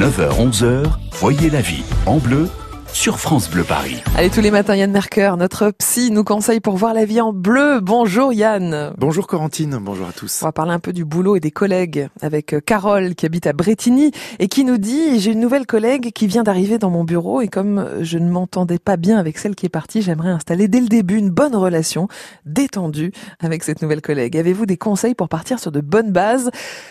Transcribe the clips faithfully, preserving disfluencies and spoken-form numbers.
neuf heures, onze heures, Voyez la vie en bleu sur France Bleu Paris. Allez, tous les matins, Yann Merker, notre psy, nous conseille pour voir la vie en bleu. Bonjour Yann. Bonjour Corentine, bonjour à tous. On va parler un peu du boulot et des collègues avec Carole qui habite à Bretigny et qui nous dit « J'ai une nouvelle collègue qui vient d'arriver dans mon bureau et comme je ne m'entendais pas bien avec celle qui est partie, j'aimerais installer dès le début une bonne relation détendue avec cette nouvelle collègue. Avez-vous des conseils pour partir sur de bonnes bases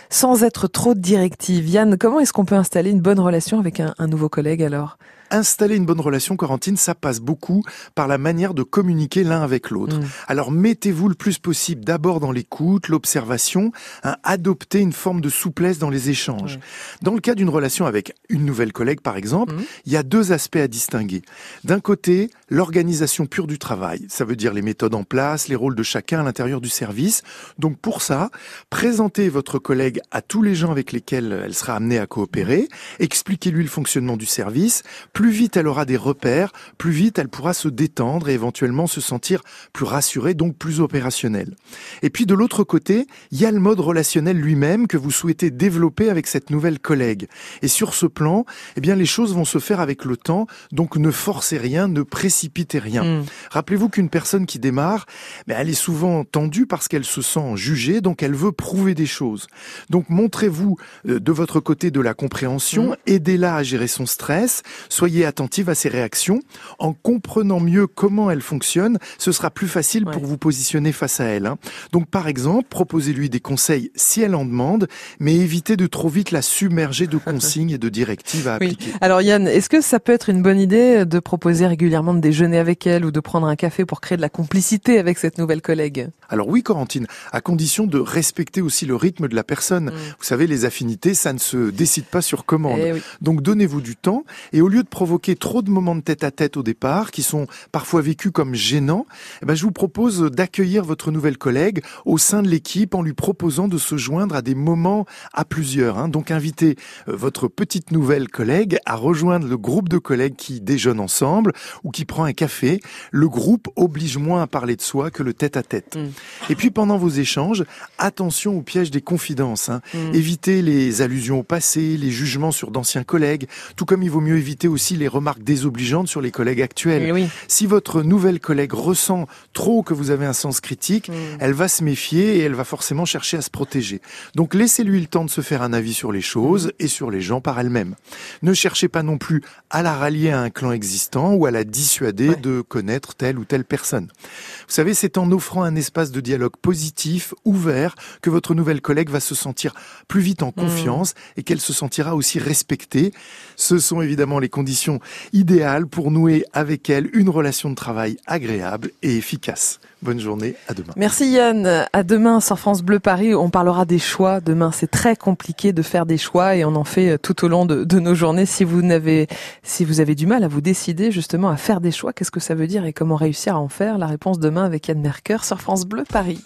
sans être trop directive ?» Yann, comment est-ce qu'on peut installer une bonne relation avec un, un nouveau collègue alors ? Installer une bonne relation, Corentine, ça passe beaucoup par la manière de communiquer l'un avec l'autre. Mmh. Alors mettez-vous le plus possible d'abord dans l'écoute, l'observation, hein, adoptez une forme de souplesse dans les échanges. Mmh. Dans le cas d'une relation avec une nouvelle collègue, par exemple, mmh. il y a deux aspects à distinguer. D'un côté, l'organisation pure du travail. Ça veut dire les méthodes en place, les rôles de chacun à l'intérieur du service. Donc pour ça, présentez votre collègue à tous les gens avec lesquels elle sera amenée à coopérer, expliquez-lui le fonctionnement du service. Plus vite elle aura des repères, plus vite elle pourra se détendre et éventuellement se sentir plus rassurée, donc plus opérationnelle. Et puis de l'autre côté, il y a le mode relationnel lui-même que vous souhaitez développer avec cette nouvelle collègue. Et sur ce plan, eh bien les choses vont se faire avec le temps, donc ne forcez rien, ne précipitez rien. Mmh. Rappelez-vous qu'une personne qui démarre, elle est souvent tendue parce qu'elle se sent jugée, donc elle veut prouver des choses. Donc montrez-vous de votre côté de la compréhension, mmh. aidez-la à gérer son stress, soyez Soyez attentive à ses réactions. En comprenant mieux comment elle fonctionne, ce sera plus facile ouais. pour vous positionner face à elle. Donc par exemple, proposez-lui des conseils si elle en demande, mais évitez de trop vite la submerger de consignes et de directives à oui. appliquer. Alors Yann, est-ce que ça peut être une bonne idée de proposer régulièrement de déjeuner avec elle ou de prendre un café pour créer de la complicité avec cette nouvelle collègue? Alors oui Corentine, à condition de respecter aussi le rythme de la personne. Mmh. Vous savez, les affinités, ça ne se décide pas sur commande. Eh oui. Donc donnez-vous du temps et au lieu de provoquer trop de moments de tête-à-tête au départ, qui sont parfois vécus comme gênants, eh ben je vous propose d'accueillir votre nouvelle collègue au sein de l'équipe en lui proposant de se joindre à des moments à plusieurs. Hein. Donc invitez votre petite nouvelle collègue à rejoindre le groupe de collègues qui déjeunent ensemble ou qui prend un café. Le groupe oblige moins à parler de soi que le tête-à-tête. Mmh. Et puis pendant vos échanges, attention au piège des confidences. Hein. Mmh. Évitez les allusions au passé, les jugements sur d'anciens collègues, tout comme il vaut mieux éviter aussi les remarques désobligeantes sur les collègues actuels. Oui. Si votre nouvelle collègue ressent trop que vous avez un sens critique, mmh. elle va se méfier et elle va forcément chercher à se protéger. Donc laissez-lui le temps de se faire un avis sur les choses mmh. et sur les gens par elle-même. Ne cherchez pas non plus à la rallier à un clan existant ou à la dissuader ouais. de connaître telle ou telle personne. Vous savez, c'est en offrant un espace de dialogue positif, ouvert, que votre nouvelle collègue va se sentir plus vite en confiance mmh. et qu'elle se sentira aussi respectée. Ce sont évidemment les conditions idéale pour nouer avec elle une relation de travail agréable et efficace. Bonne journée, à demain. Merci Yann, à demain sur France Bleu Paris, on parlera des choix. Demain, c'est très compliqué de faire des choix et on en fait tout au long de, de nos journées. Si vous n'avez, si vous avez du mal à vous décider justement à faire des choix, qu'est-ce que ça veut dire et comment réussir à en faire? La réponse demain avec Yann Merker sur France Bleu Paris.